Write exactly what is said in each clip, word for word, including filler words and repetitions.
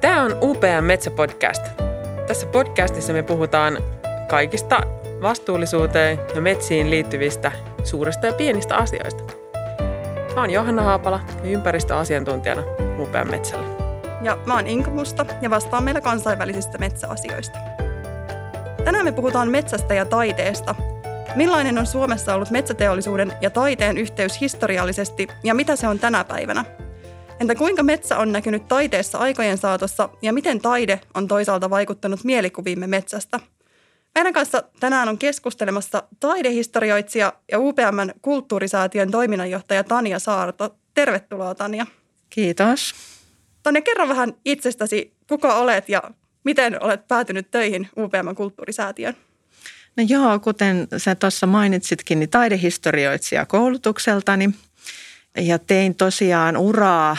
Tämä on upea Metsäpodcast. Tässä podcastissa me puhutaan kaikista vastuullisuuteen ja metsiin liittyvistä suurista ja pienistä asioista. Mä oon Johanna Haapala ja ympäristöasiantuntijana U P M Metsällä. Ja mä oon Inka Musta ja vastaan meillä kansainvälisistä metsäasioista. Tänään me puhutaan metsästä ja taiteesta. Millainen on Suomessa ollut metsäteollisuuden ja taiteen yhteys historiallisesti ja mitä se on tänä päivänä? Entä kuinka metsä on näkynyt taiteessa aikojen saatossa ja miten taide on toisaalta vaikuttanut mielikuviimme metsästä? Meidän kanssa tänään on keskustelemassa taidehistorioitsija ja U P M:n kulttuurisäätiön toiminnanjohtaja Tanja Saarto. Tervetuloa, Tanja. Kiitos. Tanja, kerro vähän itsestäsi, kuka olet ja miten olet päätynyt töihin U P M:n kulttuurisäätiön? No joo, kuten sä tuossa mainitsitkin, niin taidehistorioitsija koulutukseltani. Ja tein tosiaan uraa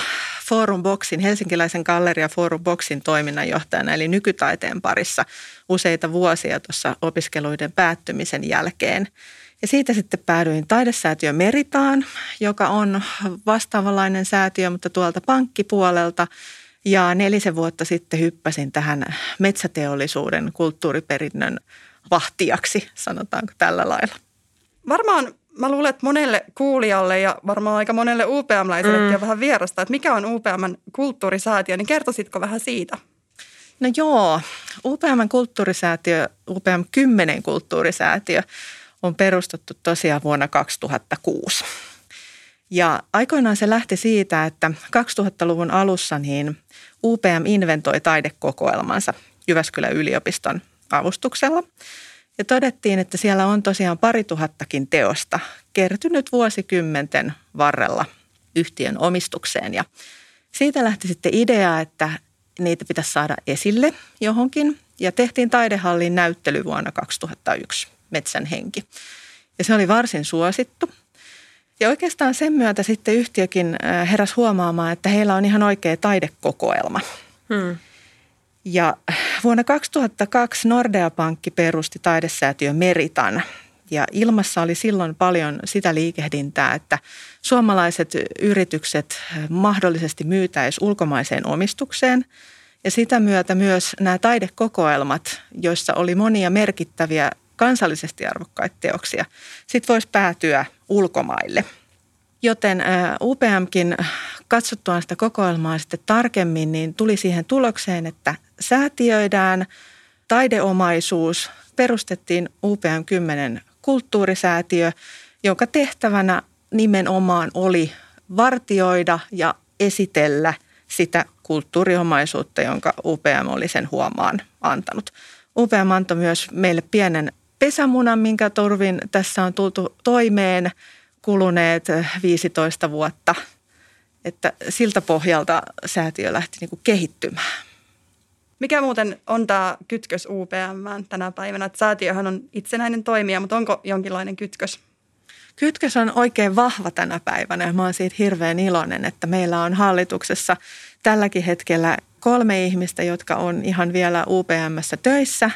Forum Boxin, helsinkiläisen galleria Forum Boxin toiminnanjohtajana, eli nykytaiteen parissa useita vuosia tuossa opiskeluiden päättymisen jälkeen. Ja siitä sitten päädyin taidesäätiö Meritaan, joka on vastaavanlainen säätiö, mutta tuolta pankkipuolelta. Ja nelisen vuotta sitten hyppäsin tähän metsäteollisuuden kulttuuriperinnön vahtijaksi, sanotaanko tällä lailla. Varmaan... Mä luulen, että monelle kuulijalle ja varmaan aika monelle U P M-läisellekin mm. on vähän vierasta, että mikä on U P M:n kulttuurisäätiö, niin kertoisitko vähän siitä? No joo, U P M:n kulttuurisäätiö, U P M-Kymmenen kulttuurisäätiö on perustettu tosiaan vuonna kaksituhattakuusi. Ja aikoinaan se lähti siitä, että kaksituhattaluvun alussa niin U P M inventoi taidekokoelmansa Jyväskylän yliopiston avustuksella. Ja todettiin, että siellä on tosiaan pari tuhattakin teosta kertynyt vuosikymmenten varrella yhtiön omistukseen. Ja siitä lähti sitten idea, että niitä pitäisi saada esille johonkin. Ja tehtiin taidehallin näyttely vuonna kaksituhattayksi, Metsän henki. Ja se oli varsin suosittu. Ja oikeastaan sen myötä sitten yhtiökin heräsi huomaamaan, että heillä on ihan oikea taidekokoelma. Hmm. Ja vuonna kaksituhattakaksi Nordea-pankki perusti taidesäätiö Meritan ja ilmassa oli silloin paljon sitä liikehdintää, että suomalaiset yritykset mahdollisesti myytäisi ulkomaiseen omistukseen ja sitä myötä myös nämä taidekokoelmat, joissa oli monia merkittäviä kansallisesti arvokkaita teoksia, sitten voisi päätyä ulkomaille. Joten U P M:kin katsottuaan sitä kokoelmaa sitten tarkemmin, niin tuli siihen tulokseen, että säätiöidään taideomaisuus. Perustettiin U P M-Kymmenen kulttuurisäätiö, jonka tehtävänä nimenomaan oli vartioida ja esitellä sitä kulttuuriomaisuutta, jonka U P M oli sen huomaan antanut. U P M antoi myös meille pienen pesämunan, minkä turvin tässä on tultu toimeen kuluneet viisitoista vuotta, että siltä pohjalta säätiö lähti niin kuin kehittymään. Mikä muuten on tämä kytkös U P M:ään tänä päivänä? Että säätiöhän on itsenäinen toimija, mutta onko jonkinlainen kytkös? Kytkös on oikein vahva tänä päivänä ja mä oon siitä hirveän iloinen, että meillä on hallituksessa tälläkin hetkellä kolme ihmistä, jotka on ihan vielä U P M:ssä töissä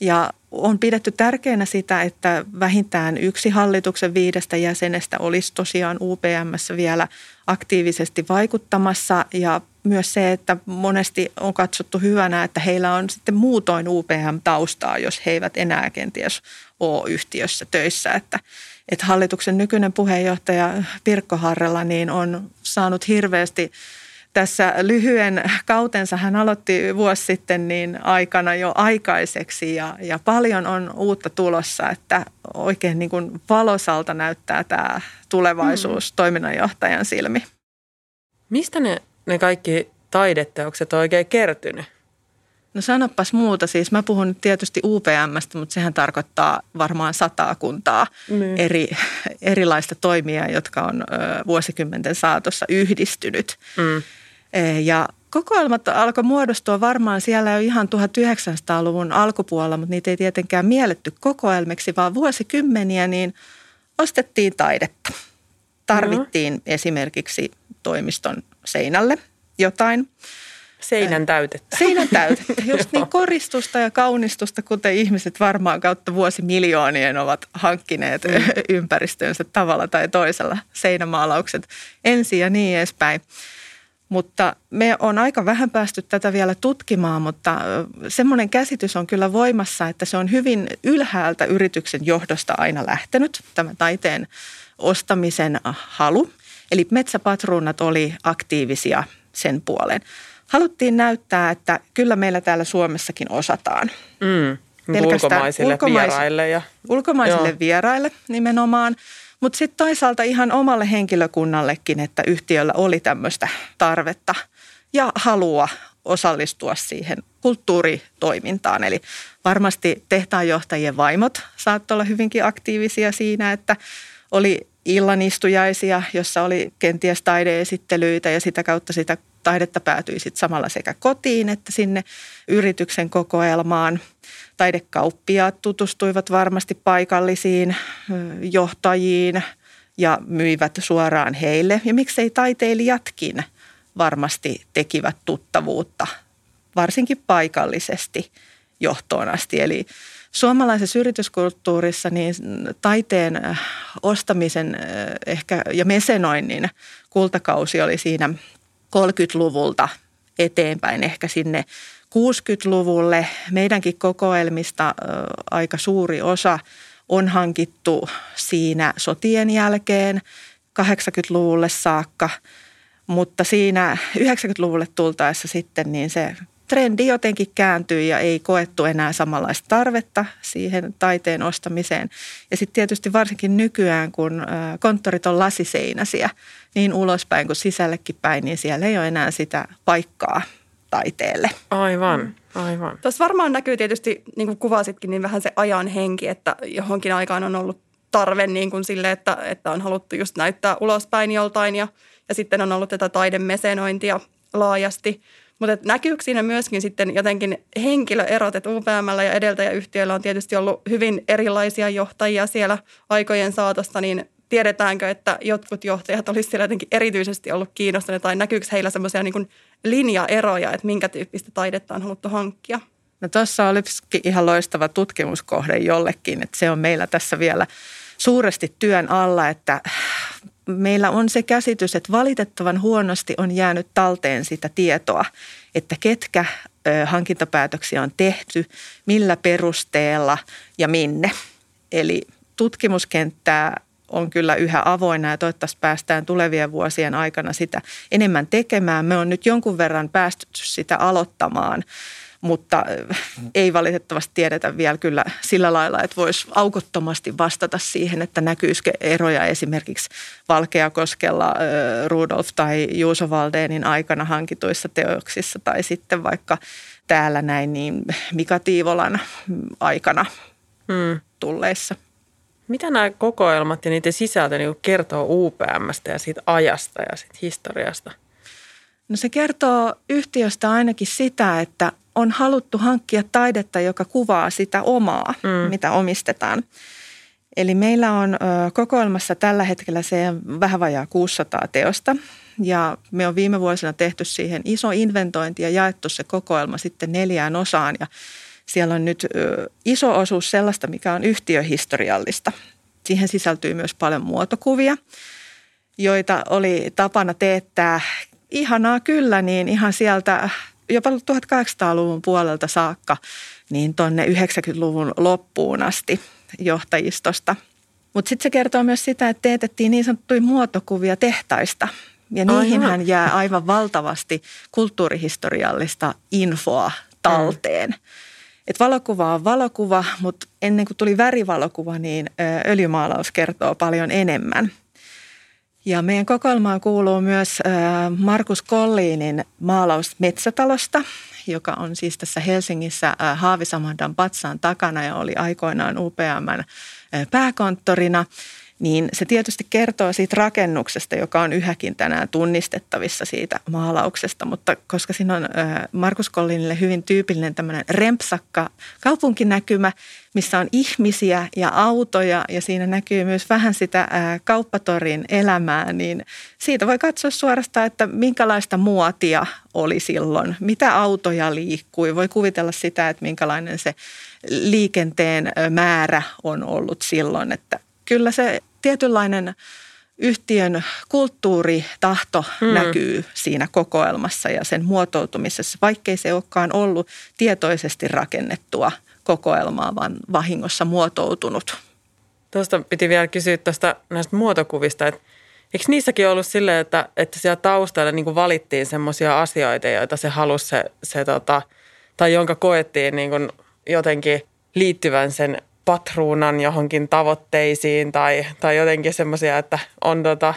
ja on pidetty tärkeänä sitä, että vähintään yksi hallituksen viidestä jäsenestä olisi tosiaan U P M:ssä vielä aktiivisesti vaikuttamassa ja myös se, että monesti on katsottu hyvänä, että heillä on sitten muutoin U P M-taustaa, jos he eivät enää kenties ole yhtiössä töissä. Että, että hallituksen nykyinen puheenjohtaja Pirkko Harrela niin on saanut hirveästi tässä lyhyen kautensa, hän aloitti vuosi sitten niin aikana jo aikaiseksi ja, ja paljon on uutta tulossa, että oikein niin kuin valosalta näyttää tämä tulevaisuus mm. toiminnanjohtajan silmi. Mistä ne, ne kaikki taideteokset on oikein kertynyt? No sanopas muuta, siis mä puhun nyt tietysti U P M:stä, mutta sehän tarkoittaa varmaan sataa kuntaa mm. eri, erilaista toimia, jotka on ö, vuosikymmenten saatossa yhdistynyt. Mm. Ja kokoelmat alkoi muodostua varmaan siellä jo ihan tuhatyhdeksänsataaluvun alkupuolella, mutta niitä ei tietenkään mielletty kokoelmeksi, vaan vuosikymmeniä niin ostettiin taidetta. Tarvittiin no. esimerkiksi toimiston seinälle jotain. Seinän täytettä. Seinän täytettä, just niin koristusta ja kaunistusta, kuten ihmiset varmaan kautta vuosimiljoonien ovat hankkineet mm. ympäristöönsä tavalla tai toisella. Seinämaalaukset ensin ja niin edespäin. Mutta me on aika vähän päästy tätä vielä tutkimaan, mutta semmoinen käsitys on kyllä voimassa, että se on hyvin ylhäältä yrityksen johdosta aina lähtenyt, tämä taiteen ostamisen halu. Eli metsäpatruunat oli aktiivisia sen puoleen. Haluttiin näyttää, että kyllä meillä täällä Suomessakin osataan. Mm, ulkomaisille ulkomais- vieraille. Ja, ulkomaisille joo. vieraille nimenomaan. Mutta sitten toisaalta ihan omalle henkilökunnallekin, että yhtiöllä oli tämmöistä tarvetta ja halua osallistua siihen kulttuuritoimintaan. Eli varmasti tehtaanjohtajien vaimot saattoi olla hyvinkin aktiivisia siinä, että oli illanistujaisia, jossa oli kenties taideesittelyitä ja sitä kautta sitä taidetta päätyi sitten samalla sekä kotiin että sinne yrityksen kokoelmaan. Taidekauppiaat tutustuivat varmasti paikallisiin johtajiin ja myivät suoraan heille. Ja miksei taiteilijatkin varmasti tekivät tuttavuutta, varsinkin paikallisesti johtoon asti. Eli suomalaisessa yrityskulttuurissa niin taiteen ostamisen ehkä ja mesenoinnin kultakausi oli siinä kolmekymmentäluvulta eteenpäin ehkä sinne kuusikymmentäluvulle. Meidänkin kokoelmista aika suuri osa on hankittu siinä sotien jälkeen kahdeksankymmentäluvulle saakka, mutta siinä yhdeksänkymmentäluvulle tultaessa sitten niin se trendi jotenkin kääntyi ja ei koettu enää samanlaista tarvetta siihen taiteen ostamiseen. Ja sitten tietysti varsinkin nykyään, kun konttorit on lasiseinäisiä niin ulospäin kuin sisällekin päin, niin siellä ei ole enää sitä paikkaa taiteelle. Aivan, aivan. Tuossa varmaan näkyy tietysti, niin kuin kuvasitkin, niin vähän se ajan henki, että johonkin aikaan on ollut tarve niin kuin sille, että, että on haluttu just näyttää ulospäin joltain ja, ja sitten on ollut tätä taidemesenointia laajasti. Mutta näkyykö siinä myöskin sitten jotenkin henkilöerot, että U P M:llä ja edeltäjäyhtiöillä on tietysti ollut hyvin erilaisia johtajia siellä aikojen saatossa, niin tiedetäänkö, että jotkut johtajat olisivat siellä jotenkin erityisesti ollut kiinnostuneita tai näkyykö heillä semmoisia niin kuin linjaeroja, että minkä tyyppistä taidetta on haluttu hankkia? No tuossa olisikin ihan loistava tutkimuskohde jollekin, että se on meillä tässä vielä suuresti työn alla, että meillä on se käsitys, että valitettavan huonosti on jäänyt talteen sitä tietoa, että ketkä hankintapäätöksiä on tehty, millä perusteella ja minne. Eli tutkimuskenttää on kyllä yhä avoinna ja toivottavasti päästään tulevien vuosien aikana sitä enemmän tekemään. Me on nyt jonkun verran päästy sitä aloittamaan, mutta ei valitettavasti tiedetä vielä kyllä sillä lailla, että voisi aukottomasti vastata siihen, että näkyisikö eroja esimerkiksi Valkeakoskella Rudolf tai Juuso Valdeenin aikana hankituissa teoksissa tai sitten vaikka täällä näin niin Mika Tiivolan aikana hmm. tulleissa. Mitä nämä kokoelmat ja niiden sisältö niin kertoo U P M:stä ja siitä ajasta ja siitä historiasta? No se kertoo yhtiöstä ainakin sitä, että on haluttu hankkia taidetta, joka kuvaa sitä omaa, mm. mitä omistetaan. Eli meillä on kokoelmassa tällä hetkellä se vähän vajaa kuusisataa teosta. Ja me on viime vuosina tehty siihen iso inventointi ja jaettu se kokoelma sitten neljään osaan. Ja siellä on nyt iso osuus sellaista, mikä on yhtiöhistoriallista. Siihen sisältyy myös paljon muotokuvia, joita oli tapana teettää ihanaa kyllä, niin ihan sieltä jopa tuhatkahdeksansataaluvun puolelta saakka, niin tuonne yhdeksänkymmentäluvun loppuun asti johtajistosta. Mutta sitten se kertoo myös sitä, että teetettiin niin sanottuja muotokuvia tehtaista. Ja niihinhän jää aivan valtavasti kulttuurihistoriallista infoa talteen. Et valokuva on valokuva, mutta ennen kuin tuli värivalokuva, niin öljymaalaus kertoo paljon enemmän. Ja meidän kokoelmaan kuuluu myös Markus Kollinin maalaus Metsätalosta, joka on siis tässä Helsingissä Havis Amandan patsaan takana ja oli aikoinaan U P M:n pääkonttorina. Niin se tietysti kertoo siitä rakennuksesta, joka on yhäkin tänään tunnistettavissa siitä maalauksesta, mutta koska siinä on Markus Kollinille hyvin tyypillinen tämmöinen rempsakka kaupunkinäkymä, missä on ihmisiä ja autoja ja siinä näkyy myös vähän sitä kauppatorin elämää, niin siitä voi katsoa suorastaan, että minkälaista muotia oli silloin, mitä autoja liikkui. Voi kuvitella sitä, että minkälainen se liikenteen määrä on ollut silloin, että kyllä se tietynlainen yhtiön kulttuuritahto mm. näkyy siinä kokoelmassa ja sen muotoutumisessa, vaikkei se olekaan ollut tietoisesti rakennettua kokoelmaa, vaan vahingossa muotoutunut. Tuosta piti vielä kysyä tuosta näistä muotokuvista, että eikö niissäkin ollut silleen, että, että siellä taustalla niin kuin valittiin semmoisia asioita, joita se halusi se, se tota, tai jonka koettiin niin kuin jotenkin liittyvän sen patruunan johonkin tavoitteisiin tai, tai jotenkin semmoisia, että on tota,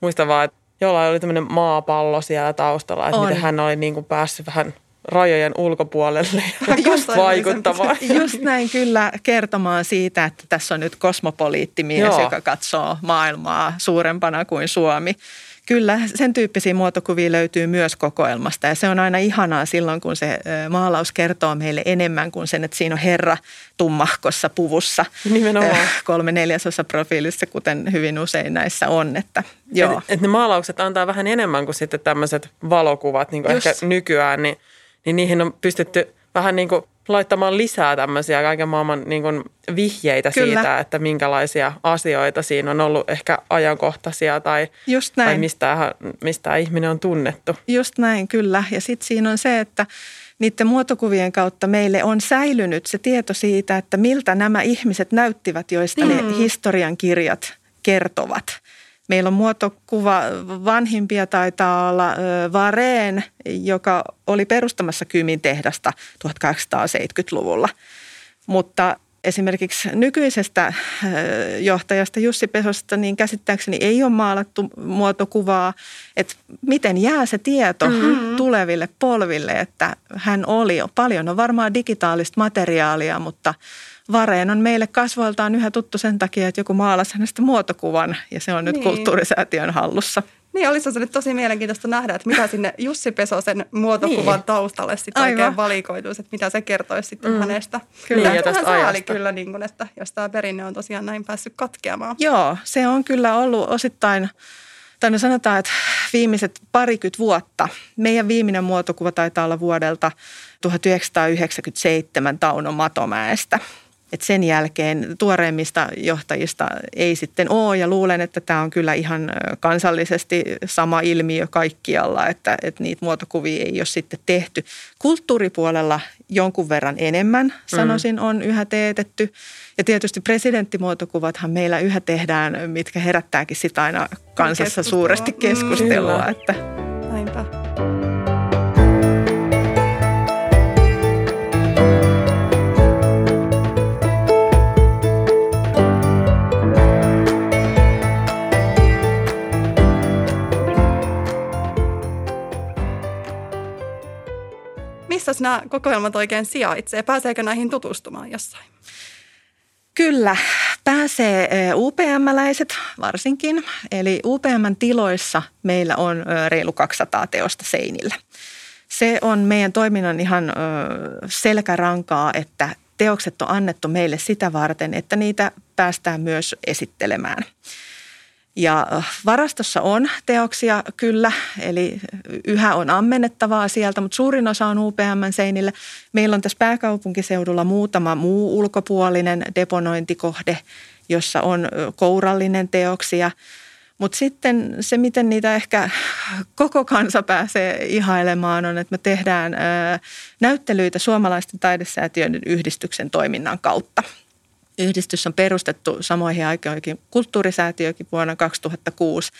muista vaan, että jollain oli tämmöinen maapallo siellä taustalla, että on. Miten hän oli niin kuin päässyt vähän rajojen ulkopuolelle just vaikuttamaan. Just näin kyllä kertomaan siitä, että tässä on nyt kosmopoliittimies, Joo. joka katsoo maailmaa suurempana kuin Suomi. Kyllä, sen tyyppisiä muotokuvia löytyy myös kokoelmasta ja se on aina ihanaa silloin, kun se maalaus kertoo meille enemmän kuin sen, että siinä on herra tummahkossa puvussa. Nimenomaan. Kolme neljäsosa profiilissa, kuten hyvin usein näissä on. Että, joo. Et, et ne maalaukset antaa vähän enemmän kuin sitten tämmöiset valokuvat, niin kuin ehkä nykyään, niin, niin niihin on pystytty vähän niin kuin laittamaan lisää tämmöisiä kaiken maailman niin kuin vihjeitä Kyllä. siitä, että minkälaisia asioita siinä on ollut ehkä ajankohtaisia tai, tai mistä, mistä ihminen on tunnettu. Just näin, kyllä. Ja sitten siinä on se, että niiden muotokuvien kautta meille on säilynyt se tieto siitä, että miltä nämä ihmiset näyttivät, joista mm. ne historiankirjat kertovat. Meillä on muotokuva, vanhimpia taitaa olla Vareen, joka oli perustamassa Kymin tehdasta tuhatkahdeksansataaseitsemänkymmentäluvulla. Mutta esimerkiksi nykyisestä johtajasta Jussi Pesosta, niin käsittääkseni ei ole maalattu muotokuvaa, että miten jää se tieto mm-hmm. tuleville polville, että hän oli jo paljon. On varmaan digitaalista materiaalia, mutta Vareen on meille kasvoiltaan yhä tuttu sen takia, että joku maalasi hänestä muotokuvan ja se on nyt niin. kulttuurisäätiön hallussa. Niin, olisi se nyt tosi mielenkiintoista nähdä, että mitä sinne Jussi Pesosen muotokuvan niin. taustalle sitten oikein valikoituisi, että mitä se kertoisi sitten mm. hänestä. Kyllä, ja tästä ajasta. Kyllä, niin kuin, että jos tämä perinne on tosiaan näin päässyt katkeamaan. Joo, se on kyllä ollut osittain, tai no sanotaan, että viimeiset parikymmentä vuotta. Meidän viimeinen muotokuva taitaa olla vuodelta tuhatyhdeksänsataayhdeksänkymmentäseitsemän Tauno Matomäestä. Et sen jälkeen tuoreimmista johtajista ei sitten ole ja luulen, että tämä on kyllä ihan kansallisesti sama ilmiö kaikkialla, että, että niitä muotokuvia ei ole sitten tehty. Kulttuuripuolella jonkun verran enemmän, sanoisin, on yhä teetetty. Ja tietysti presidenttimuotokuvathan meillä yhä tehdään, mitkä herättääkin sitä aina kansassa keskustelua. Suuresti keskustelua. Mm, että. Näinpä. Missä nämä kokoelmat oikein sijaitsee? Pääseekö näihin tutustumaan jossain? Kyllä, pääsee U P M-läiset varsinkin. Eli U P M-tiloissa meillä on reilu kaksisataa teosta seinillä. Se on meidän toiminnan ihan selkärankaa, että teokset on annettu meille sitä varten, että niitä päästään myös esittelemään. Ja varastossa on teoksia kyllä, eli yhä on ammennettavaa sieltä, mutta suurin osa on U P M-seinillä. Meillä on tässä pääkaupunkiseudulla muutama muu ulkopuolinen deponointikohde, jossa on kourallinen teoksia. Mutta sitten se, miten niitä ehkä koko kansa pääsee ihailemaan, on, että me tehdään näyttelyitä suomalaisten taidesäätiöiden yhdistyksen toiminnan kautta. Yhdistys on perustettu samoihin aikoihin kulttuurisäätiökin vuonna kaksituhattakuusi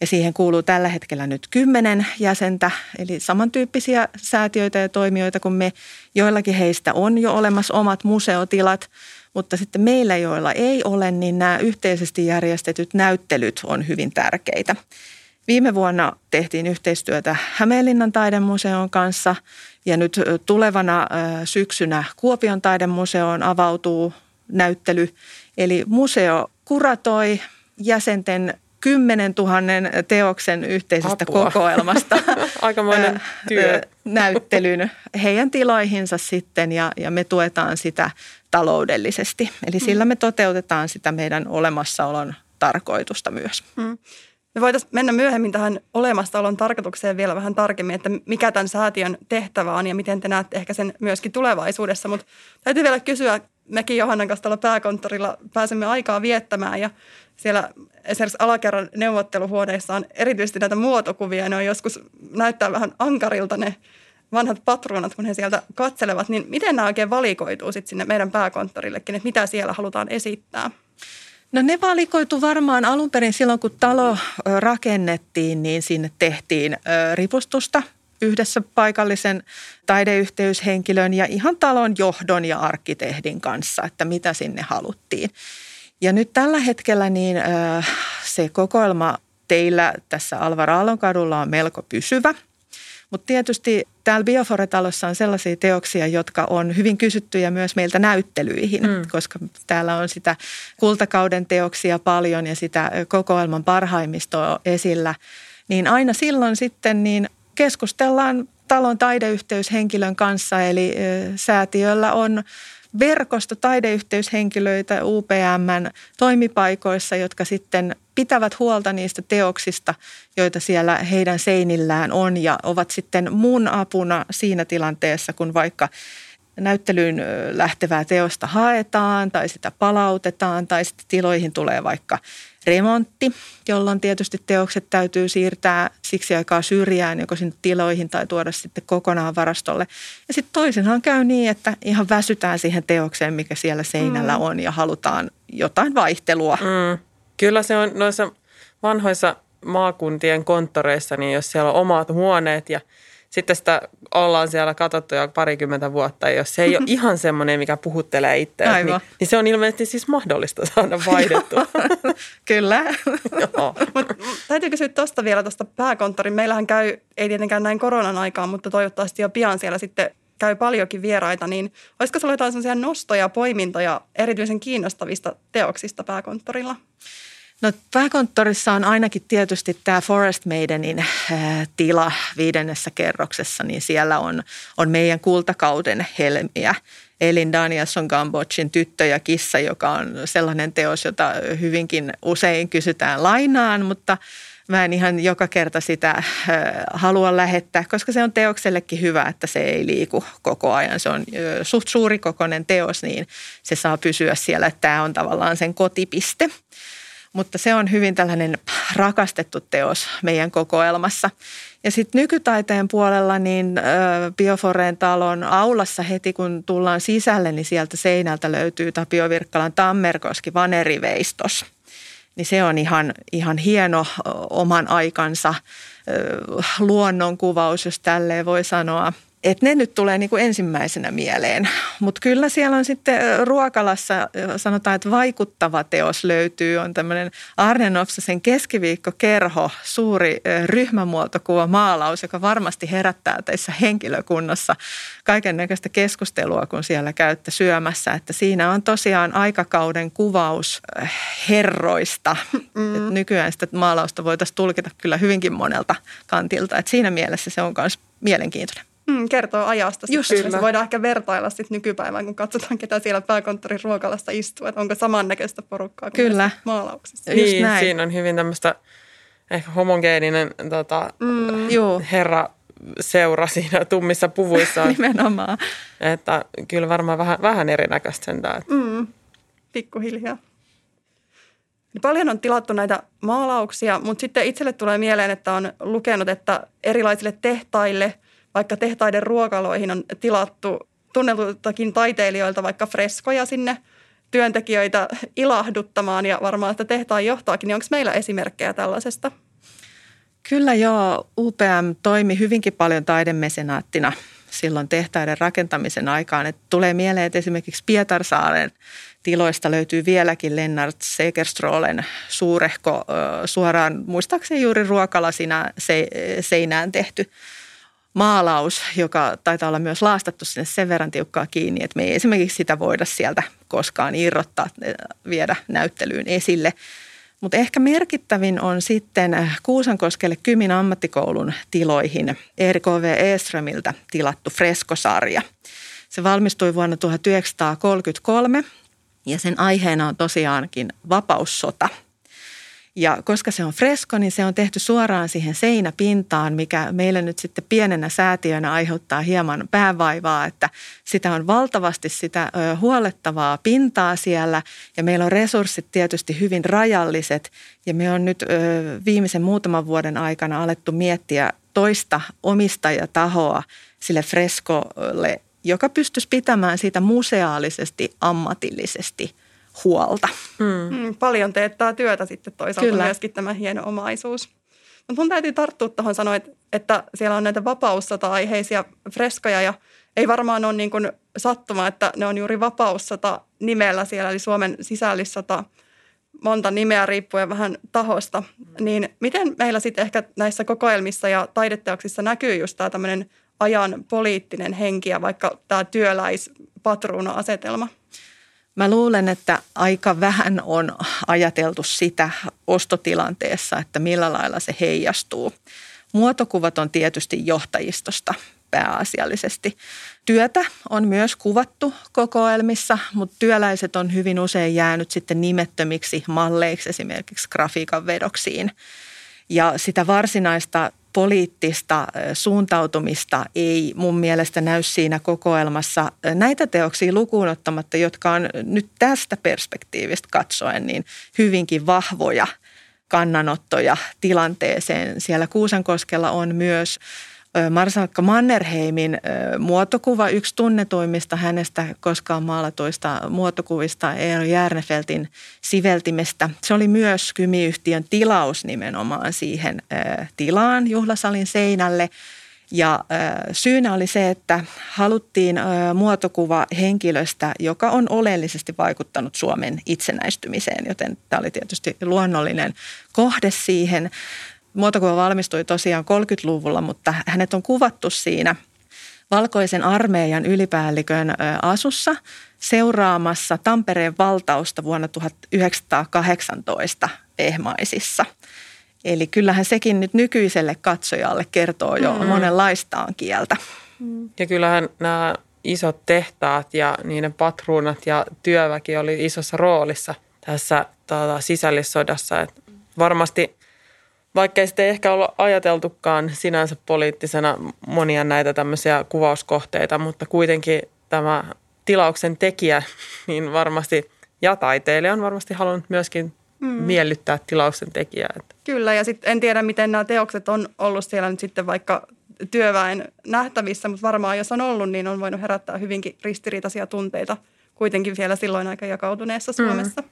ja siihen kuuluu tällä hetkellä nyt kymmenen jäsentä, eli samantyyppisiä säätiöitä ja toimijoita kuin me. Joillakin heistä on jo olemassa omat museotilat, mutta sitten meillä, joilla ei ole, niin nämä yhteisesti järjestetyt näyttelyt on hyvin tärkeitä. Viime vuonna tehtiin yhteistyötä Hämeenlinnan taidemuseon kanssa ja nyt tulevana syksynä Kuopion taidemuseoon avautuu näyttely. Eli museo kuratoi jäsenten kymmenentuhannen teoksen yhteisestä Apua. kokoelmasta Aikamoinen työ. näyttelyn heidän tiloihinsa sitten ja, ja me tuetaan sitä taloudellisesti. Eli sillä me toteutetaan sitä meidän olemassaolon tarkoitusta myös. Mm. Me voitaisiin mennä myöhemmin tähän olemassaolon tarkoitukseen vielä vähän tarkemmin, että mikä tämän säätiön tehtävä on ja miten te näette ehkä sen myöskin tulevaisuudessa, mutta täytyy vielä kysyä mekin Johannan kanssa tuolla pääkonttorilla pääsemme aikaa viettämään ja siellä esimerkiksi alakerran neuvotteluhuoneissa on erityisesti näitä muotokuvia. Ne on joskus, näyttää vähän ankarilta ne vanhat patruunat, kun he sieltä katselevat. Niin miten nämä oikein valikoituu sitten sinne meidän pääkonttorillekin, että mitä siellä halutaan esittää? No ne valikoitu varmaan alun perin silloin, kun talo rakennettiin, niin sinne tehtiin ripustusta yhdessä paikallisen taideyhteyshenkilön ja ihan talon johdon ja arkkitehdin kanssa, että mitä sinne haluttiin. Ja nyt tällä hetkellä niin se kokoelma teillä tässä Alvar Aallonkadulla on melko pysyvä, mutta tietysti täällä Biofore-talossa on sellaisia teoksia, jotka on hyvin kysyttyjä myös meiltä näyttelyihin, mm. koska täällä on sitä kultakauden teoksia paljon ja sitä kokoelman parhaimmistoa esillä, niin aina silloin sitten niin keskustellaan talon taideyhteyshenkilön kanssa, eli säätiöllä on verkosto taideyhteyshenkilöitä U P M:n toimipaikoissa, jotka sitten pitävät huolta niistä teoksista, joita siellä heidän seinillään on ja ovat sitten mun apuna siinä tilanteessa, kun vaikka näyttelyyn lähtevää teosta haetaan tai sitä palautetaan tai sitten tiloihin tulee vaikka remontti, jolloin tietysti teokset täytyy siirtää siksi aikaa syrjään joko sinne tiloihin tai tuoda sitten kokonaan varastolle. Ja sitten toisinhan käy niin, että ihan väsytään siihen teokseen, mikä siellä seinällä on ja halutaan jotain vaihtelua. Mm. Kyllä se on noissa vanhoissa maakuntien konttoreissa, niin jos siellä on omat huoneet ja sitten sitä ollaan siellä katsottu jo parikymmentä vuotta, ja jos se ei ole ihan semmoinen, mikä puhuttelee itseään, niin, niin se on ilmeisesti siis mahdollista saada vaihdettua. Kyllä. Mut, täytyy kysyä tuosta vielä tuosta pääkonttorin. Meillähän käy, ei tietenkään näin koronan aikaan, mutta toivottavasti jo pian siellä sitten käy paljonkin vieraita, niin olisiko sulla jotain sellaisia nostoja, poimintoja erityisen kiinnostavista teoksista pääkonttorilla? No pääkonttorissa on ainakin tietysti tämä Forest Maidenin tila viidennessä kerroksessa, niin siellä on, on meidän kultakauden helmiä. Elin Danielsson Gambogin Tyttö ja kissa, joka on sellainen teos, jota hyvinkin usein kysytään lainaan, mutta mä en ihan joka kerta sitä halua lähettää, koska se on teoksellekin hyvä, että se ei liiku koko ajan. Se on suht suurikokoinen teos, niin se saa pysyä siellä, että tämä on tavallaan sen kotipiste. Mutta se on hyvin tällainen rakastettu teos meidän kokoelmassa. Ja sitten nykytaiteen puolella niin Bioforeen talon aulassa heti kun tullaan sisälle, niin sieltä seinältä löytyy Tapio Virkkalan Tammerkoski vaneriveistos. Niin se on ihan, ihan hieno oman aikansa luonnonkuvaus, jos tälleen voi sanoa. Et ne nyt tulee niinku ensimmäisenä mieleen, mutta kyllä siellä on sitten ruokalassa, sanotaan, että vaikuttava teos löytyy. On tämmöinen Arne Nopsasen keskiviikkokerho, suuri ryhmämuotokuva maalaus, joka varmasti herättää teissä henkilökunnassa kaiken näköistä keskustelua, kun siellä käytte syömässä. Että siinä on tosiaan aikakauden kuvaus herroista. Mm. Et nykyään sitä maalausta voitaisiin tulkita kyllä hyvinkin monelta kantilta. Et siinä mielessä se on myös mielenkiintoinen. Mm, kertoo ajasta. Sitten. Se voidaan ehkä vertailla sitten nykypäivään, kun katsotaan, ketä siellä pääkonttorin ruokalassa istuu, että onko samannäköistä porukkaa kuin kyllä. Maalauksissa. Niin, näin. Siinä on hyvin tämmöistä ehkä homogeeninen tota, mm, herraseura siinä tummissa puvuissa. Nimenomaan. Että kyllä varmaan vähän, vähän erinäköistä sentään. Mm, pikkuhiljaa. Paljon on tilattu näitä maalauksia, mutta sitten itselle tulee mieleen, että on lukenut, että erilaisille tehtaille – vaikka tehtaiden ruokaloihin on tilattu tunnetultakin taiteilijoilta vaikka freskoja sinne työntekijöitä ilahduttamaan ja varmaan sitä tehtaan johtaakin. Niin onko meillä esimerkkejä tällaisesta? Kyllä joo. U P M toimi hyvinkin paljon taidemesenaattina silloin tehtaiden rakentamisen aikaan. Et tulee mieleen, että esimerkiksi Pietarsaaren tiloista löytyy vieläkin Lennart Segerstrolen suurehko suoraan muistaakseni juuri ruokalasina seinään tehty maalaus, joka taitaa olla myös laastattu sinne sen verran tiukkaa kiinni, että me ei esimerkiksi sitä voida sieltä koskaan irrottaa, viedä näyttelyyn esille. Mutta ehkä merkittävin on sitten Kuusankoskelle Kymin ammattikoulun tiloihin R K V Estromiltä tilattu freskosarja. Se valmistui vuonna tuhatyhdeksänsataakolmekymmentäkolme ja sen aiheena on tosiaankin vapaussota. Ja koska se on fresko, niin se on tehty suoraan siihen seinäpintaan, mikä meille nyt sitten pienenä säätiönä aiheuttaa hieman päävaivaa, että sitä on valtavasti sitä huolettavaa pintaa siellä ja meillä on resurssit tietysti hyvin rajalliset ja me on nyt viimeisen muutaman vuoden aikana alettu miettiä toista omistajatahoa sille freskolle, joka pystyisi pitämään siitä museaalisesti, ammatillisesti huolta. Mm. Paljon teettää työtä sitten toisaalta. Kyllä. Myöskin tämä hieno omaisuus. Mutta mun täytyy tarttua tuohon sanoa, että, että siellä on näitä vapaussota-aiheisia freskoja ja ei varmaan ole niin kuin sattuma, että ne on juuri vapaussota nimellä siellä, eli Suomen sisällissota, monta nimeä riippuen vähän tahosta. Mm. Niin miten meillä sitten ehkä näissä kokoelmissa ja taideteoksissa näkyy just tämä tämmöinen ajan poliittinen henki ja vaikka tämä työläispatruuna-asetelma? Mä luulen, että aika vähän on ajateltu sitä ostotilanteessa, että millä lailla se heijastuu. Muotokuvat on tietysti johtajistosta pääasiallisesti. Työtä on myös kuvattu kokoelmissa, mutta työläiset on hyvin usein jäänyt sitten nimettömiksi malleiksi esimerkiksi grafiikan vedoksiin. Ja sitä varsinaista poliittista suuntautumista ei mun mielestä näy siinä kokoelmassa näitä teoksia lukuun ottamatta, jotka on nyt tästä perspektiivistä katsoen niin hyvinkin vahvoja kannanottoja tilanteeseen. Siellä Kuusankoskella on myös marsalkka Mannerheimin muotokuva, yksi tunnetuimmista hänestä koskaan maalatuista muotokuvista, Eero Järnefeltin Siveltimestä. Se oli myös Kymi-yhtiön tilaus nimenomaan siihen tilaan juhlasalin seinälle. Ja syynä oli se, että haluttiin muotokuva henkilöstä, joka on oleellisesti vaikuttanut Suomen itsenäistymiseen, joten tämä oli tietysti luonnollinen kohde siihen. Muotokuva valmistui tosiaan kolmekymmentäluvulla, mutta hänet on kuvattu siinä valkoisen armeijan ylipäällikön asussa seuraamassa Tampereen valtausta vuonna tuhatyhdeksänsataakahdeksantoista Vehmaisissa. Eli kyllähän sekin nyt nykyiselle katsojalle kertoo jo mm-hmm. monenlaistaan kieltä. Ja kyllähän nämä isot tehtaat ja niiden patruunat ja työväki oli isossa roolissa tässä tuota, sisällissodassa. Et varmasti... Vaikkei sitä ei ehkä ole ajateltukaan sinänsä poliittisena monia näitä tämmöisiä kuvauskohteita, mutta kuitenkin tämä tilauksen tekijä niin varmasti ja taiteilija on varmasti halunnut myöskin mm. miellyttää tilauksen tekijää. Kyllä, ja sitten en tiedä, miten nämä teokset on ollut siellä nyt sitten vaikka työväen nähtävissä, mutta varmaan jos on ollut, niin on voinut herättää hyvinkin ristiriitaisia tunteita kuitenkin vielä silloin aika jakautuneessa Suomessa. Mm.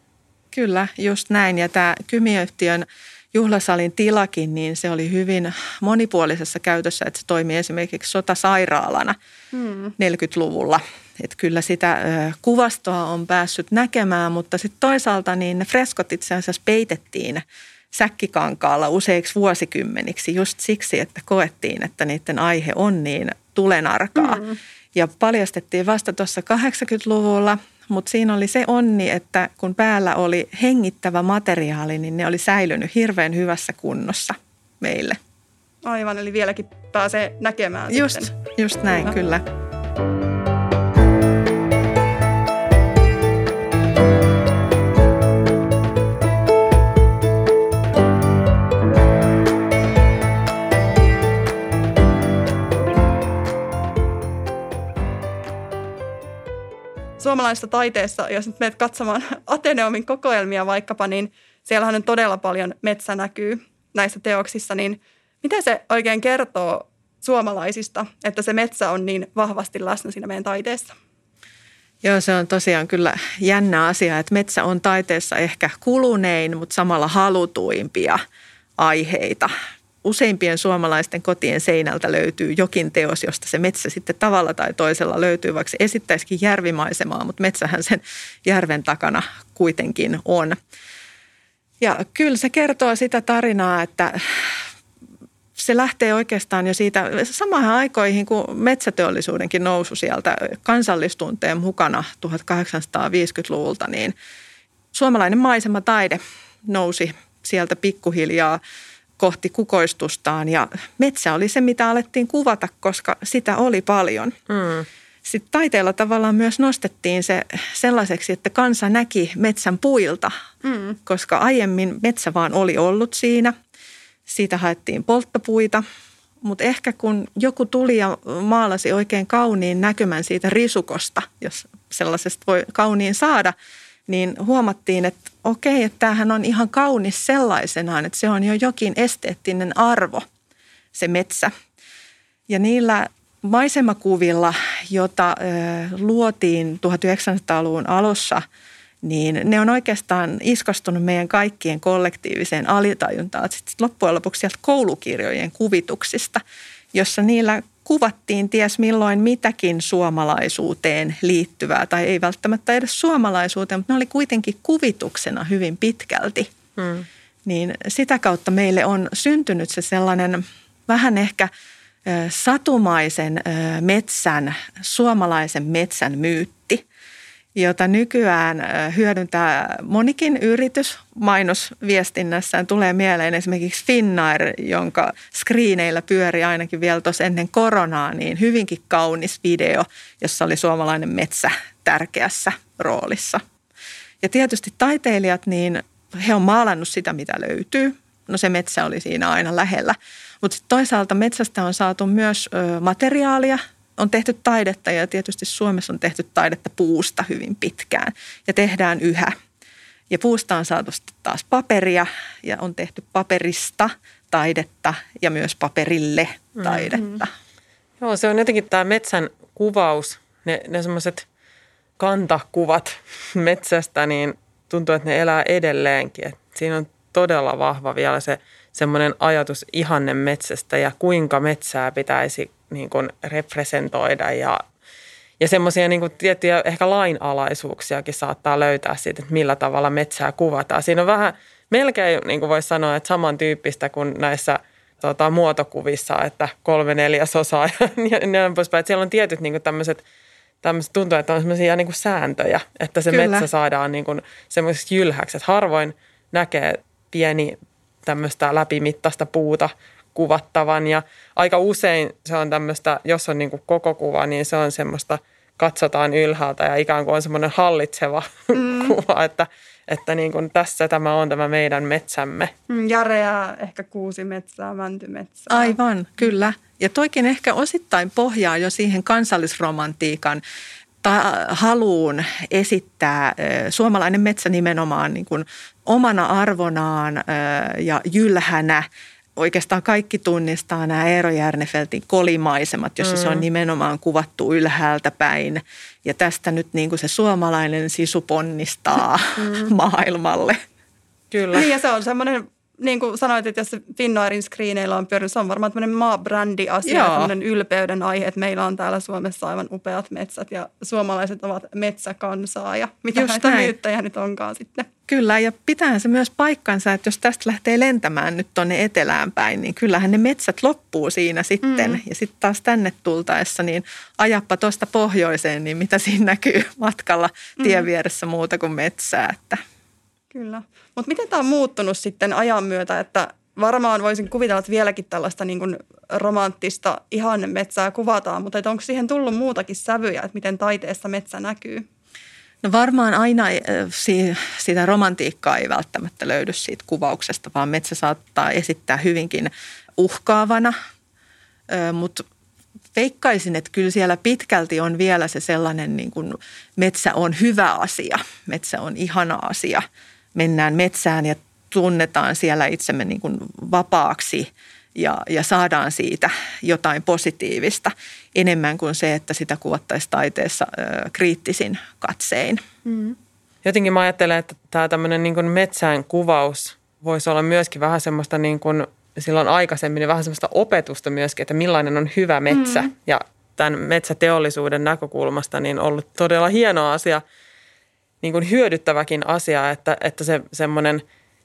Kyllä, just näin, ja tämä Kymi-yhtiön juhlasalin tilakin, niin se oli hyvin monipuolisessa käytössä, että se toimii esimerkiksi sotasairaalana hmm. neljäkymmentäluvulla. Että kyllä sitä ö, kuvastoa on päässyt näkemään, mutta sitten toisaalta niin ne freskot itse asiassa peitettiin säkkikankaalla useiksi vuosikymmeniksi just siksi, että koettiin, että niiden aihe on niin tulenarkaa. Hmm. Ja paljastettiin vasta tuossa kahdeksankymmentäluvulla. Mutta siinä oli se onni, että kun päällä oli hengittävä materiaali, niin ne oli säilynyt hirveän hyvässä kunnossa meille. Aivan, eli vieläkin pääsee näkemään just, sitten. Just näin, no. Kyllä. Suomalaisessa taiteessa, jos nyt menet katsomaan Ateneumin kokoelmia vaikkapa, niin siellähän on todella paljon metsä näkyy näissä teoksissa, niin mitä se oikein kertoo suomalaisista, että se metsä on niin vahvasti läsnä siinä meidän taiteessa? Joo, se on tosiaan kyllä jännä asia, että metsä on taiteessa ehkä kulunein, mutta samalla halutuimpia aiheita. Useimpien suomalaisten kotien seinältä löytyy jokin teos, josta se metsä sitten tavalla tai toisella löytyy, vaikka se esittäisikin järvimaisemaa, mutta metsähän sen järven takana kuitenkin on. Ja kyllä se kertoo sitä tarinaa, että se lähtee oikeastaan jo siitä samaan aikoihin, kun metsäteollisuudenkin nousu sieltä kansallistunteen mukana tuhatkahdeksansataaviisikymmentäluvulta, niin suomalainen maisemataide nousi sieltä pikkuhiljaa kohti kukoistustaan ja metsä oli se, mitä alettiin kuvata, koska sitä oli paljon. Mm. sitten taiteella tavallaan myös nostettiin se sellaiseksi, että kansa näki metsän puilta, mm. koska aiemmin metsä vaan oli ollut siinä. Siitä haettiin polttopuita, mutta ehkä kun joku tuli ja maalasi oikein kauniin näkymän siitä risukosta, jos sellaisesta voi kauniin saada, niin huomattiin, että okei, että tämähän on ihan kaunis sellaisenaan, että se on jo jokin esteettinen arvo, se metsä. Ja niillä maisemakuvilla, jota luotiin tuhatyhdeksänsataaluvun alussa, niin ne on oikeastaan iskostunut meidän kaikkien kollektiiviseen alitajuntaan. Sitten loppujen lopuksi sieltä koulukirjojen kuvituksista, jossa niillä kuvattiin ties milloin mitäkin suomalaisuuteen liittyvää, tai ei välttämättä edes suomalaisuuteen, mutta ne oli kuitenkin kuvituksena hyvin pitkälti. Hmm. Niin sitä kautta meille on syntynyt se sellainen vähän ehkä satumaisen metsän, suomalaisen metsän myytti, jota nykyään hyödyntää monikin yritys mainosviestinnässään. Tulee mieleen esimerkiksi Finnair, jonka screeneillä pyöri ainakin vielä tuossa ennen koronaa, niin hyvinkin kaunis video, jossa oli suomalainen metsä tärkeässä roolissa. Ja tietysti taiteilijat, niin he on maalannut sitä, mitä löytyy. No se metsä oli siinä aina lähellä. Mutta toisaalta metsästä on saatu myös ö, materiaalia, on tehty taidetta ja tietysti Suomessa on tehty taidetta puusta hyvin pitkään ja tehdään yhä. Ja puusta on saatu taas paperia ja on tehty paperista taidetta ja myös paperille taidetta. Mm-hmm. Joo, se on jotenkin tämä metsän kuvaus, ne, ne semmoiset kantakuvat metsästä, niin tuntuu, että ne elää edelleenkin. Et siinä on todella vahva vielä se semmoinen ajatus ihanne metsästä ja kuinka metsää pitäisi niin kuin representoida ja, ja semmoisia niin kuin tiettyjä ehkä lainalaisuuksiakin saattaa löytää siitä, että millä tavalla metsää kuvataan. Siinä on vähän, melkein niin kuin voisi sanoa, että samantyyppistä kuin näissä tota, muotokuvissa, että kolme neljäsosaa ja näin poispäin. Siellä on tietyt niin kuin tämmöiset, tämmöiset, tuntuu, että on semmoisia niin kuin sääntöjä, että se Kyllä. metsä saadaan niin kuin semmoisiksi jylhäksi, että harvoin näkee pieni tämmöistä läpimittaista puuta kuvattavan ja aika usein se on tämmöistä, jos on niin kuin koko kuva, niin se on semmoista, katsotaan ylhäältä ja ikään kuin on semmoinen hallitseva mm. kuva, että, että niin kuin tässä tämä on tämä meidän metsämme. Jareaa ehkä kuusi metsää, mäntymetsää. Aivan, kyllä. Ja toikin ehkä osittain pohjaa jo siihen kansallisromantiikan ta- haluun esittää suomalainen metsä nimenomaan niin kuin omana arvonaan ja jylhänä. Oikeastaan kaikki tunnistaa nämä Eero Järnefeltin kolimaisemat, jossa mm. se on nimenomaan kuvattu ylhäältä päin. Ja tästä nyt niin kuin se suomalainen sisu ponnistaa mm. maailmalle. Kyllä. Niin ja se on semmoinen, niin kuin sanoit, että jos Finnairin screeneillä on pyörinyt, se on varmaan tämmöinen maabrändiasia, semmoinen ylpeyden aihe, että meillä on täällä Suomessa aivan upeat metsät ja suomalaiset ovat metsäkansaa ja mitä näitä myyttäjä nyt onkaan sitten. Kyllä, ja pitäähän se myös paikkansa, että jos tästä lähtee lentämään nyt tuonne etelään päin, niin kyllähän ne metsät loppuu siinä sitten. Mm. Ja sitten taas tänne tultaessa, niin ajappa tuosta pohjoiseen, niin mitä siinä näkyy matkalla tien vieressä muuta kuin metsää. Että. Kyllä, mutta miten tämä on muuttunut sitten ajan myötä, että varmaan voisin kuvitella, että vieläkin tällaista niin kuin romanttista ihannemetsää kuvataan, mutta onko siihen tullut muutakin sävyjä, että miten taiteessa metsä näkyy? No varmaan aina sitä romantiikkaa ei välttämättä löydy siitä kuvauksesta, vaan metsä saattaa esittää hyvinkin uhkaavana, mutta veikkaisin, että kyllä siellä pitkälti on vielä se sellainen niin kuin metsä on hyvä asia, metsä on ihana asia. Mennään metsään ja tunnetaan siellä itsemme niin kuin vapaaksi ja, ja saadaan siitä jotain positiivista enemmän kuin se, että sitä kuvattaisiin taiteessa ö, kriittisin katsein. Mm. Jotenkin mä ajattelen, että tämä tämmöinen niin kuin metsään kuvaus voisi olla myöskin vähän semmoista niin kuin silloin aikaisemmin vähän semmoista opetusta myöskin, että millainen on hyvä metsä. Mm. Ja tämän metsäteollisuuden näkökulmasta niin on ollut todella hieno asia, niin kuin hyödyttäväkin asia, että, että se semmoinen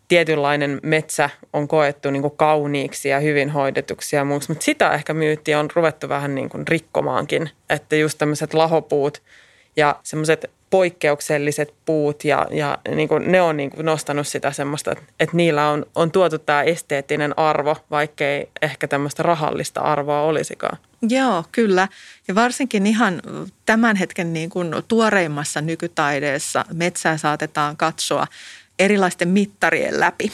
tietynlainen metsä on koettu niin kuin kauniiksi ja hyvin hoidetuksi ja muuksi. Mutta sitä ehkä myyttiä on ruvettu vähän niin kuin rikkomaankin, että just tämmöiset lahopuut ja semmoiset poikkeukselliset puut ja, ja niin kuin ne on niin kuin nostanut sitä semmoista, että niillä on, on tuotu tämä esteettinen arvo, vaikkei ehkä tämmöistä rahallista arvoa olisikaan. Joo, kyllä. Ja varsinkin ihan tämän hetken niin kuin tuoreimmassa nykytaideessa metsää saatetaan katsoa erilaisten mittarien läpi.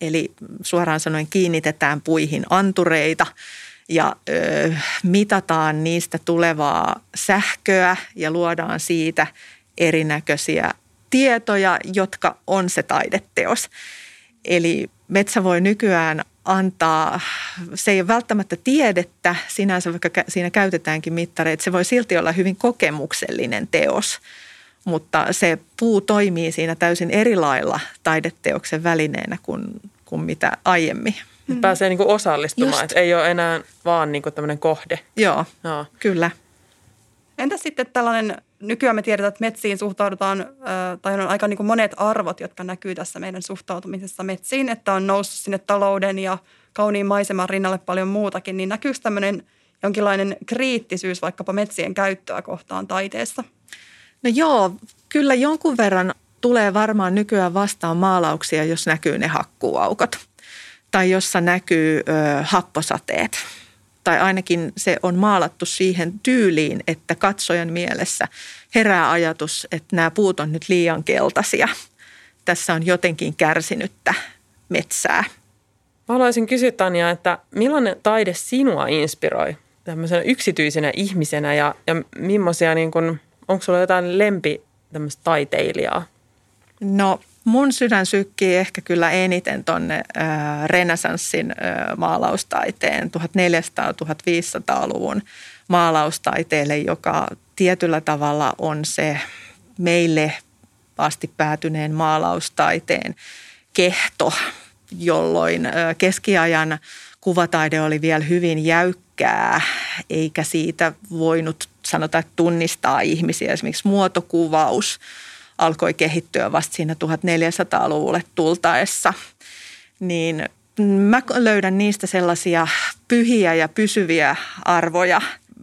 Eli suoraan sanoen kiinnitetään puihin antureita ja ö, mitataan niistä tulevaa sähköä ja luodaan siitä erinäköisiä tietoja, jotka on se taideteos. Eli metsä voi nykyään antaa, se ei ole välttämättä tiedettä sinänsä, vaikka siinä käytetäänkin mittareita, se voi silti olla hyvin kokemuksellinen teos, mutta se puu toimii siinä täysin eri lailla taideteoksen välineenä kuin, kuin mitä aiemmin. Mm. Pääsee niin kuin osallistumaan, että ei ole enää vaan niin kuin tämmöinen kohde. Joo, no. Kyllä. Entä sitten tällainen, nykyään me tiedetään, että metsiin suhtaudutaan, tai on aika niin kuin monet arvot, jotka näkyy tässä meidän suhtautumisessa metsiin, että on noussut sinne talouden ja kauniin maiseman rinnalle paljon muutakin, niin näkyykö tämmöinen jonkinlainen kriittisyys vaikkapa metsien käyttöä kohtaan taiteessa? No joo, kyllä jonkun verran tulee varmaan nykyään vastaan maalauksia, jos näkyy ne hakkuuaukot tai jossa näkyy ö, happosateet. Tai ainakin se on maalattu siihen tyyliin, että katsojan mielessä herää ajatus, että nämä puut on nyt liian keltaisia. Tässä on jotenkin kärsinyttä metsää. Mä haluaisin kysyä, Tanja, että millainen taide sinua inspiroi tämmöisenä yksityisenä ihmisenä ja, ja millaisia, niin kun, onko sulla jotain lempi tämmöistä taiteilijaa? No mun sydän sykkii ehkä kyllä eniten tuonne renesanssin maalaustaiteen, neljätoistasataa-viisitoistasataluvun maalaustaiteen, joka tietyllä tavalla on se meille asti päätyneen maalaustaiteen kehto, jolloin keskiajan kuvataide oli vielä hyvin jäykkää, eikä siitä voinut sanotaan tunnistaa ihmisiä, esimerkiksi muotokuvaus alkoi kehittyä vasta siinä neljätoistasataa-luvulle tultaessa, niin mä löydän niistä sellaisia pyhiä ja pysyviä arvoja,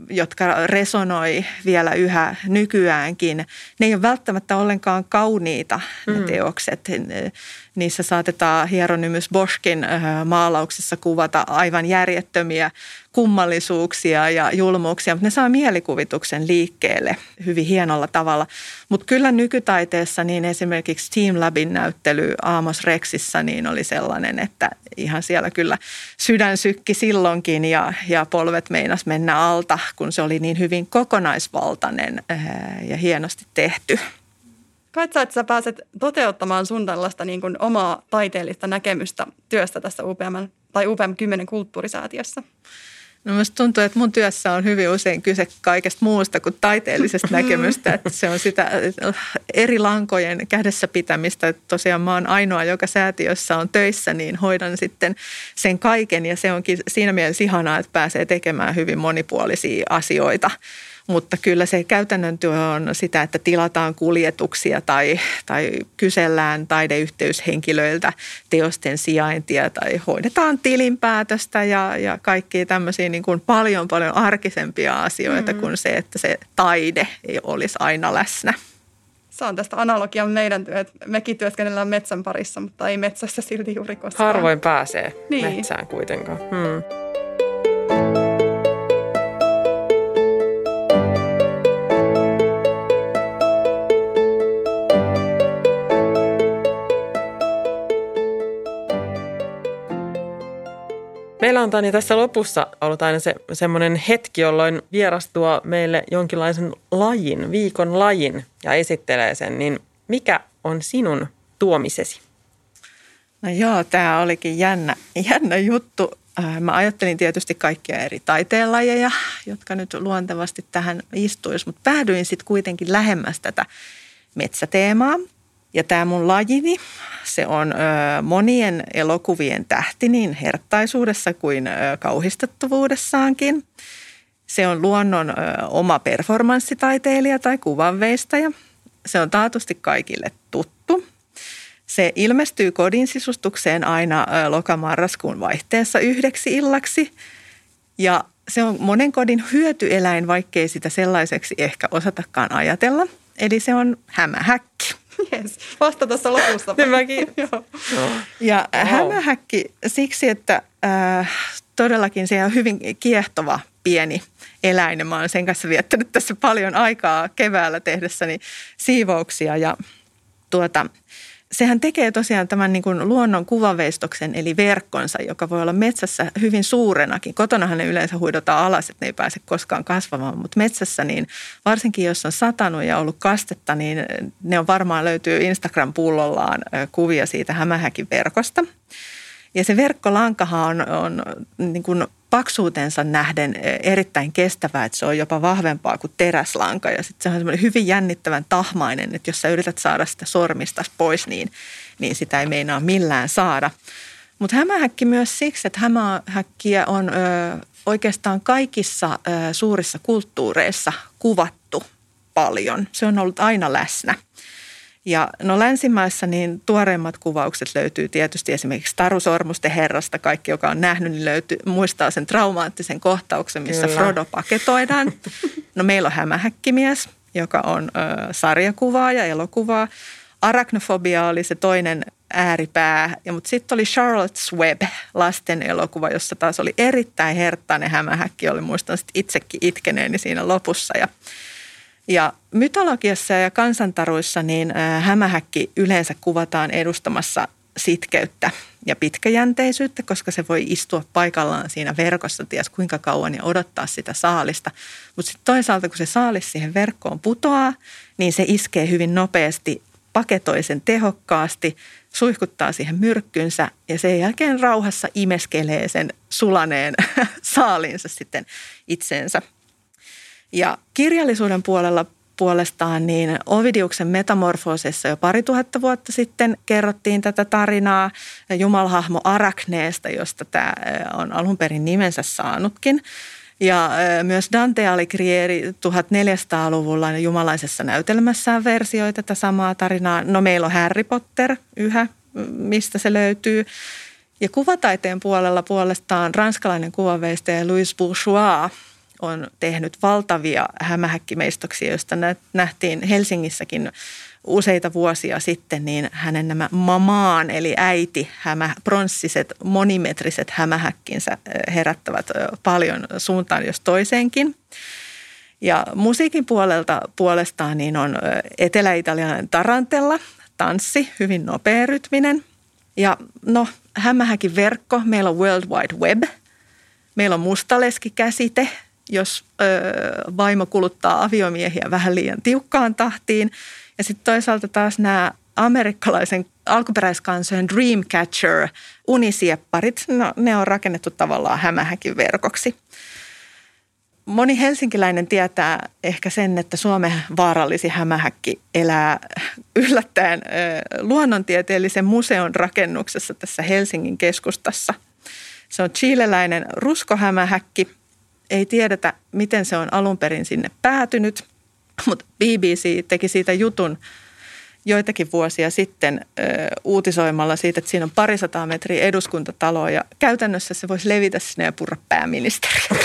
jotka resonoi vielä yhä nykyäänkin. Ne ei ole välttämättä ollenkaan kauniita ne mm. teokset. Niissä saatetaan Hieronymus Boschin maalauksessa kuvata aivan järjettömiä kummallisuuksia ja julmuuksia, mutta ne saa mielikuvituksen liikkeelle hyvin hienolla tavalla. Mutta kyllä nykytaiteessa niin esimerkiksi Team Labin näyttely Amos Rexissä niin oli sellainen, että ihan siellä kyllä sydän sykki silloinkin ja, ja polvet meinas mennä alta, kun se oli niin hyvin kokonaisvaltainen ja hienosti tehty. Kaitsa, että sä pääset toteuttamaan sun tällaista niin kuin omaa taiteellista näkemystä työstä tässä U P M tai U P M-Kymmenen kulttuurisäätiössä? No musta tuntuu, että mun työssä on hyvin usein kyse kaikesta muusta kuin taiteellisesta näkemystä. Että se on sitä eri lankojen kädessä pitämistä. Että tosiaan mä oon ainoa, joka säätiössä on töissä, niin hoidan sitten sen kaiken. Ja se onkin siinä mielessä ihanaa, että pääsee tekemään hyvin monipuolisia asioita. Mutta kyllä se käytännön työ on sitä, että tilataan kuljetuksia tai, tai kysellään taideyhteyshenkilöiltä teosten sijaintia tai hoidetaan tilinpäätöstä ja, ja kaikkia tämmöisiä niin kuin paljon paljon arkisempia asioita mm. kuin se, että se taide ei olisi aina läsnä. Se on tästä analogian meidän työ, että mekin työskennellään metsän parissa, mutta ei metsässä silti juuri koskaan. Harvoin pääsee niin metsään kuitenkaan. Hmm. Meillä on Tanja tässä lopussa ollut aina se, semmoinen hetki, jolloin vieras tuo meille jonkinlaisen lajin, viikon lajin ja esittelee sen. Niin mikä on sinun tuomisesi? No joo, tämä olikin jännä, jännä juttu. Mä ajattelin tietysti kaikkia eri taiteenlajeja, jotka nyt luontevasti tähän istuisi, mutta päädyin sitten kuitenkin lähemmäs tätä metsäteemaa. Ja tämä mun lajini, se on ö, monien elokuvien tähti niin herttaisuudessa kuin ö, kauhistettavuudessaankin. Se on luonnon ö, oma performanssitaiteilija tai kuvanveistäjä. Se on taatusti kaikille tuttu. Se ilmestyy kodin sisustukseen aina ö, lokamarraskuun vaihteessa yhdeksi illaksi. Ja se on monen kodin hyötyeläin, vaikkei sitä sellaiseksi ehkä osatakaan ajatella. Eli se on hämähäkki. Yes. Vasta tuossa lopussa. Mäkin. Ja hämähäkki siksi, että äh, todellakin se on hyvin kiehtova pieni eläin. Mä olen sen kanssa viettänyt tässä paljon aikaa keväällä tehdessäni siivouksia ja tuota... Sehän tekee tosiaan tämän niin kuin luonnon kuvaveistoksen eli verkkonsa, joka voi olla metsässä hyvin suurenakin. Kotonahan ne yleensä huidotaan alas, että ne ei pääse koskaan kasvamaan, mutta metsässä niin varsinkin jos on satanut ja ollut kastetta, niin ne on varmaan löytyy Instagram-pullollaan kuvia siitä hämähäkin verkosta. Ja se verkkolankahan on, on niin kuin paksuutensa nähden erittäin kestävää, että se on jopa vahvempaa kuin teräslanka. Ja sitten se on semmoinen hyvin jännittävän tahmainen, että jos sä yrität saada sitä sormista pois, niin, niin sitä ei meinaa millään saada. Mutta hämähäkki myös siksi, että hämähäkkiä on ö, oikeastaan kaikissa ö, suurissa kulttuureissa kuvattu paljon. Se on ollut aina läsnä. Ja no länsimaissa niin tuoreimmat kuvaukset löytyy tietysti esimerkiksi Taru sormusten herrasta. Kaikki, joka on nähnyt, niin löytyy, muistaa sen traumaattisen kohtauksen, missä Kyllä. Frodo paketoidaan. No meillä on hämähäkkimies, joka on ö, sarjakuvaa ja elokuvaa. Araknofobia oli se toinen ääripää, ja, mutta sitten oli Charlotte's Web, lasten elokuva, jossa taas oli erittäin herttainen hämähäkki. Oli muistan sitten itsekin itkeneeni siinä lopussa ja... Ja mytologiassa ja kansantaruissa niin hämähäkki yleensä kuvataan edustamassa sitkeyttä ja pitkäjänteisyyttä, koska se voi istua paikallaan siinä verkossa ties kuinka kauan ja odottaa sitä saalista. Mutta sitten toisaalta, kun se saalis siihen verkkoon putoaa, niin se iskee hyvin nopeasti, paketoi sen tehokkaasti, suihkuttaa siihen myrkkynsä ja sen jälkeen rauhassa imeskelee sen sulaneen saaliinsa sitten itseensä. Ja kirjallisuuden puolella puolestaan niin Ovidiuksen metamorfoosissa jo pari tuhatta vuotta sitten kerrottiin tätä tarinaa jumalhahmo Arakneesta, josta tämä on alun perin nimensä saanutkin. Ja myös Dante Alighieri neljätoistasataa-luvulla jumalaisessa näytelmässään versioi tätä samaa tarinaa. No meillä on Harry Potter yhä, mistä se löytyy. Ja kuvataiteen puolella puolestaan ranskalainen kuvaveistäjä Louis Bourgeois on tehnyt valtavia hämähäkkimeistoksia, joista nähtiin Helsingissäkin useita vuosia sitten, niin hänen nämä mamaan eli äiti hämä, pronssiset monimetriset hämähäkkinsä herättävät paljon suuntaan jos toiseenkin. Ja musiikin puolelta puolestaan niin on etelä-italialainen Tarantella, tanssi, hyvin nopea rytminen. Ja no hämähäkin verkko, meillä on World Wide Web, meillä on mustaleskikäsite, jos ö, vaimo kuluttaa aviomiehiä vähän liian tiukkaan tahtiin. Ja sitten toisaalta taas nämä amerikkalaisen alkuperäiskansojen dreamcatcher, unisiepparit, no, ne on rakennettu tavallaan hämähäkin verkoksi. Moni helsinkiläinen tietää ehkä sen, että Suomen vaarallisin hämähäkki elää yllättäen ö, Luonnontieteellisen museon rakennuksessa tässä Helsingin keskustassa. Se on chileläinen ruskohämähäkki. Ei tiedetä, miten se on alun perin sinne päätynyt, mutta B B C teki siitä jutun joitakin vuosia sitten ö, uutisoimalla siitä, että siinä on parisataa metriä eduskuntataloa ja käytännössä se voisi levitä sinne ja purra pääministeriä.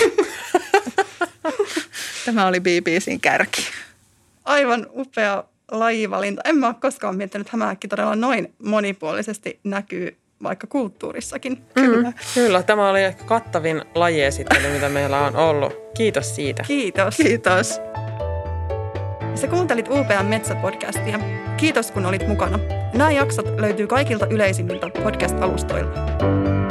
Tämä oli B B C:n kärki. Aivan upea lajivalinta. En mä ole koskaan miettinyt, että hämähäkki todella noin monipuolisesti näkyy vaikka kulttuurissakin. Kyllä. Mm, kyllä, tämä oli ehkä kattavin lajiesittely, mitä meillä on ollut. Kiitos siitä. Kiitos. Kiitos. Sä kuuntelit U P M Metsäpodcastia. Kiitos, kun olit mukana. Nämä jaksot löytyy kaikilta yleisimmiltä podcast-alustoilta.